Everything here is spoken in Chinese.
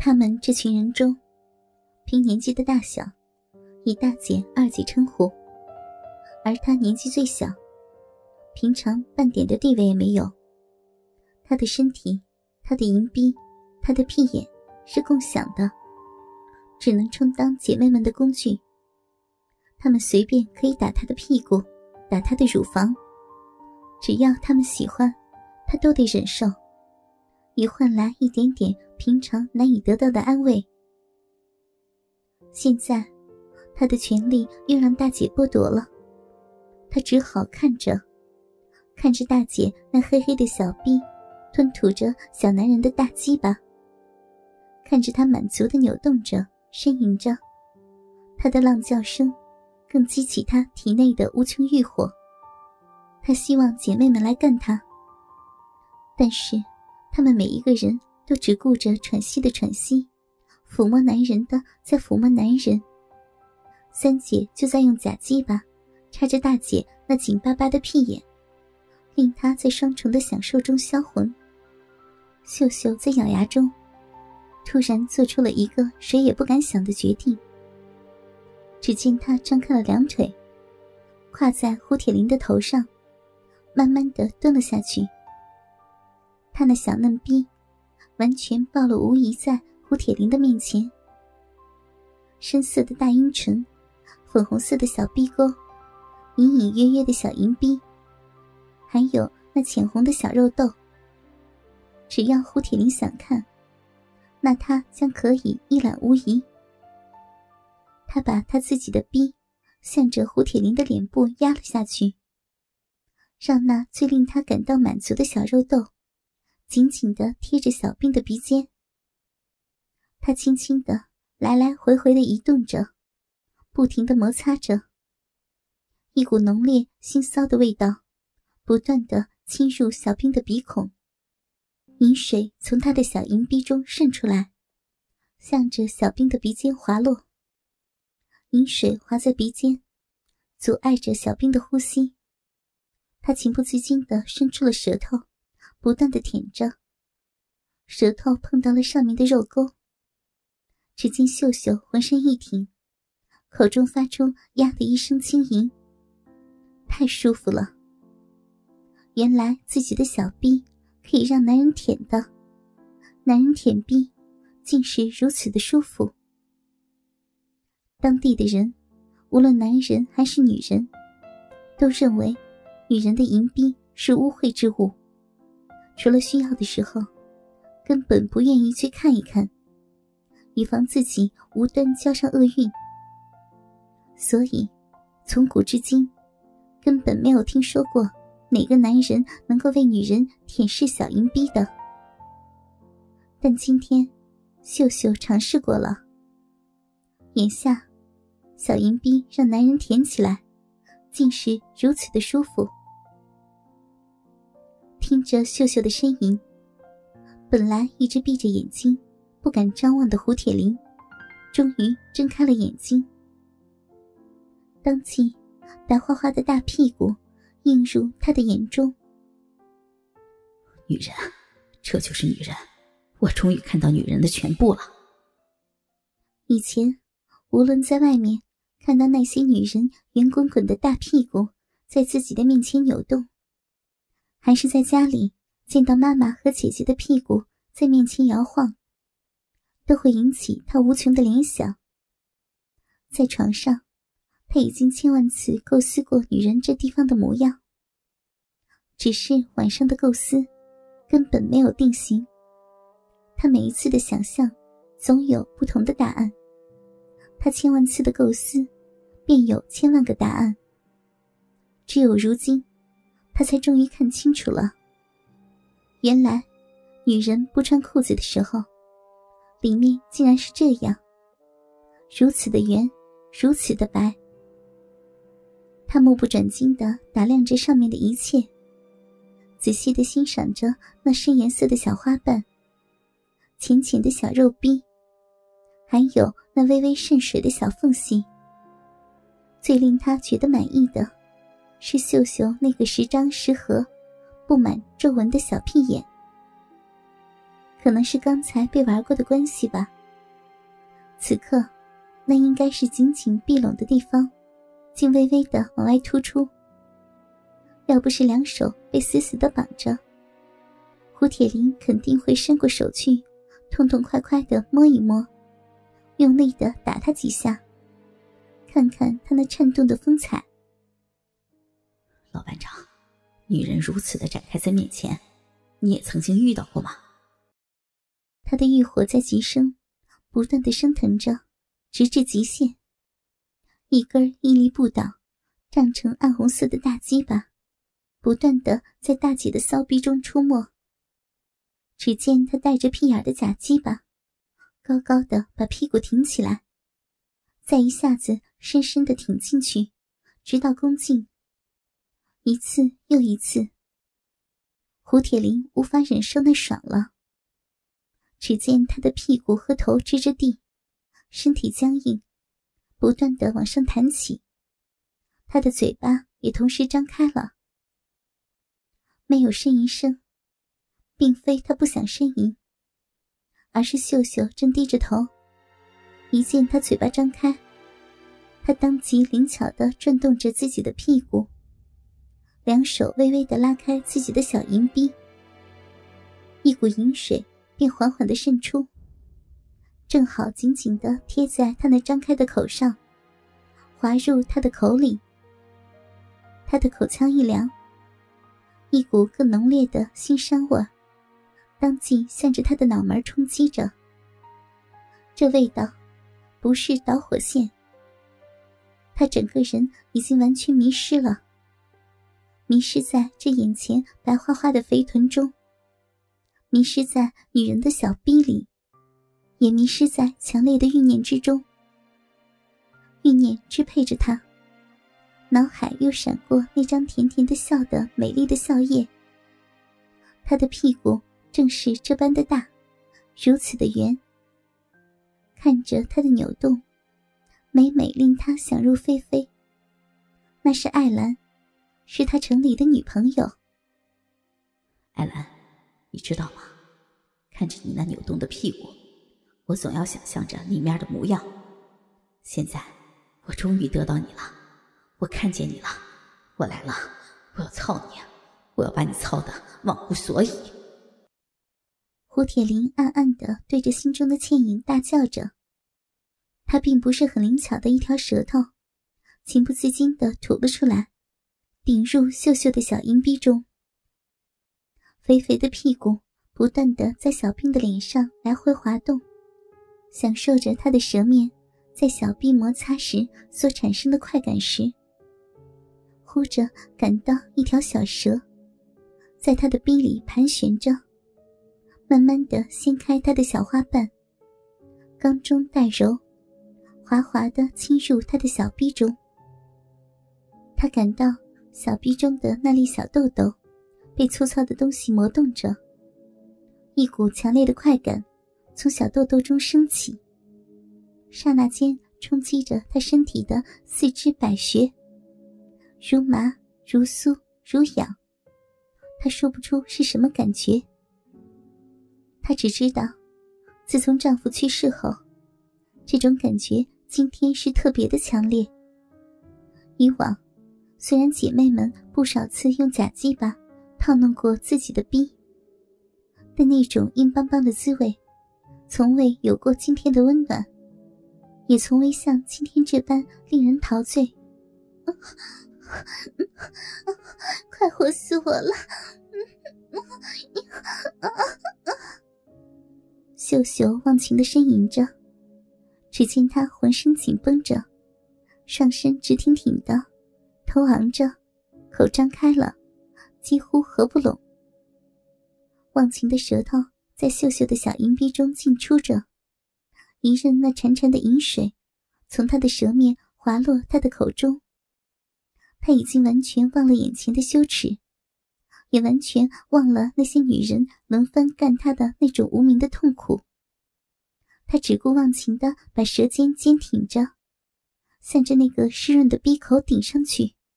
他们这群人中，凭年纪的大小，以大姐、二姐称呼，而他年纪最小，平常半点的地位也没有。他的身体、他的银币、他的屁眼是共享的，只能充当姐妹们的工具。他们随便可以打他的屁股，打他的乳房，只要他们喜欢，他都得忍受，以换来一点点平常难以得到的安慰。现在他的权利又让大姐剥夺了，他只好看着大姐那黑黑的小臂吞吐着小男人的大鸡巴，看着他满足地扭动着呻吟着，他的浪叫声更激起他体内的无穷欲火。他希望姐妹们来干他，但是他们每一个人都只顾着喘息的喘息，抚摸男人的在抚摸男人。三姐就在用假鸡巴插着大姐那紧巴巴的屁眼，令她在双重的享受中销魂。秀秀在咬牙中突然做出了一个谁也不敢想的决定。只见她张开了两腿，跨在胡铁林的头上，慢慢地蹲了下去。她那小嫩逼完全暴露无遗在胡铁林的面前，深色的大阴唇，粉红色的小逼沟，隐隐约约的小银逼，还有那浅红的小肉豆。只要胡铁林想看，那他将可以一览无遗。他把他自己的逼向着胡铁林的脸部压了下去，让那最令他感到满足的小肉豆紧紧地贴着小兵的鼻尖。他轻轻地来来回回地移动着，不停地摩擦着，一股浓烈腥骚的味道不断地侵入小兵的鼻孔，饮水从他的小银鼻中渗出来，向着小兵的鼻尖滑落。饮水滑在鼻尖，阻碍着小兵的呼吸。他情不自禁地伸出了舌头，不断地舔着，舌头碰到了上面的肉沟。只见秀秀浑身一挺，口中发出呀的一声轻吟，太舒服了。原来自己的小逼可以让男人舔的，男人舔逼竟是如此的舒服。当地的人，无论男人还是女人，都认为女人的淫逼是污秽之物，除了需要的时候，根本不愿意去看一看，以防自己无端交上厄运。所以，从古至今，根本没有听说过哪个男人能够为女人舔舐小淫逼的。但今天，秀秀尝试过了。眼下，小淫逼让男人舔起来，竟是如此的舒服。听着秀秀的呻吟，本来一直闭着眼睛不敢张望的胡铁林终于睁开了眼睛，当即白花花的大屁股映入他的眼中。女人，这就是女人，我终于看到女人的全部了。以前无论在外面看到那些女人圆滚滚的大屁股在自己的面前扭动，还是在家里见到妈妈和姐姐的屁股在面前摇晃，都会引起她无穷的联想。在床上，她已经千万次构思过女人这地方的模样，只是晚上的构思根本没有定型。她每一次的想象总有不同的答案，她千万次的构思便有千万个答案。只有如今他才终于看清楚了，原来女人不穿裤子的时候，里面竟然是这样，如此的圆，如此的白。他目不转睛地打量着上面的一切，仔细地欣赏着那深颜色的小花瓣，浅浅的小肉壁，还有那微微渗水的小缝隙。最令他觉得满意的是秀秀那个时张时合、布满皱纹的小屁眼。可能是刚才被玩过的关系吧。此刻，那应该是紧紧闭拢的地方，竟微微地往外突出。要不是两手被死死地绑着，胡铁林肯定会伸过手去，痛痛快快地摸一摸，用力地打他几下，看看他那颤动的风采。老班长，女人如此地展开在面前，你也曾经遇到过吗？他的欲火在急升，不断地升腾着，直至极限。一根屹立不倒、胀成暗红色的大鸡巴不断地在大姐的骚逼中出没。只见她带着屁眼的假鸡巴高高地把屁股挺起来，再一下子深深地挺进去，直到攻进。一次又一次，胡铁林无法忍受那爽了。只见他的屁股和头支着地，身体僵硬，不断地往上弹起，他的嘴巴也同时张开了。没有呻吟声，并非他不想呻吟，而是秀秀正低着头，一见他嘴巴张开，他当即灵巧地转动着自己的屁股，两手微微地拉开自己的小银逼，一股银水便缓缓地渗出，正好紧紧地贴在他那张开的口上，滑入他的口里。他的口腔一凉，一股更浓烈的腥膻味当即向着他的脑门冲击着。这味道不是导火线，他整个人已经完全迷失了，迷失在这眼前白花花的肥臀中，迷失在女人的小逼里，也迷失在强烈的欲念之中。欲念支配着他，脑海又闪过那张甜甜的笑的美丽的笑靥。他的屁股正是这般的大，如此的圆。看着他的扭动，每每令他想入非非。那是艾兰，是他城里的女朋友。艾兰，你知道吗？看着你那扭动的屁股，我总要想象着里面的模样。现在我终于得到你了，我看见你了，我来了，我要操你，我要把你操得忘乎所以。胡铁林暗暗地对着心中的倩影大叫着。他并不是很灵巧的一条舌头，情不自禁地吐了出来，顶入秀秀的小阴逼中。肥肥的屁股不断地在小兵的脸上来回滑动，享受着他的舌面在小臂摩擦时所产生的快感时，忽着感到一条小蛇在他的臂里盘旋着，慢慢地掀开他的小花瓣，刚中带柔，滑滑地侵入他的小臂中。他感到小臂中的那粒小豆豆被粗糙的东西磨动着，一股强烈的快感从小豆豆中升起，刹那间冲击着他身体的四肢百穴，如麻如酥如痒，他说不出是什么感觉。他只知道自从丈夫去世后，这种感觉今天是特别的强烈。以往虽然姐妹们不少次用假鸡巴套弄过自己的逼，但那种硬邦邦的滋味从未有过今天的温暖，也从未像今天这般令人陶醉。快活死我了！秀秀忘情地呻吟着，只见她浑身紧绷着，上身直挺挺的，头昂着，口张开了，几乎合不拢。忘情的舌头在秀秀的小银逼中进出着，一任那潺潺的饮水从他的舌面滑落他的口中。他已经完全忘了眼前的羞耻，也完全忘了那些女人轮番干他的那种无名的痛苦。他只顾忘情地把舌尖尖挺着，向着那个湿润的鼻口顶上去。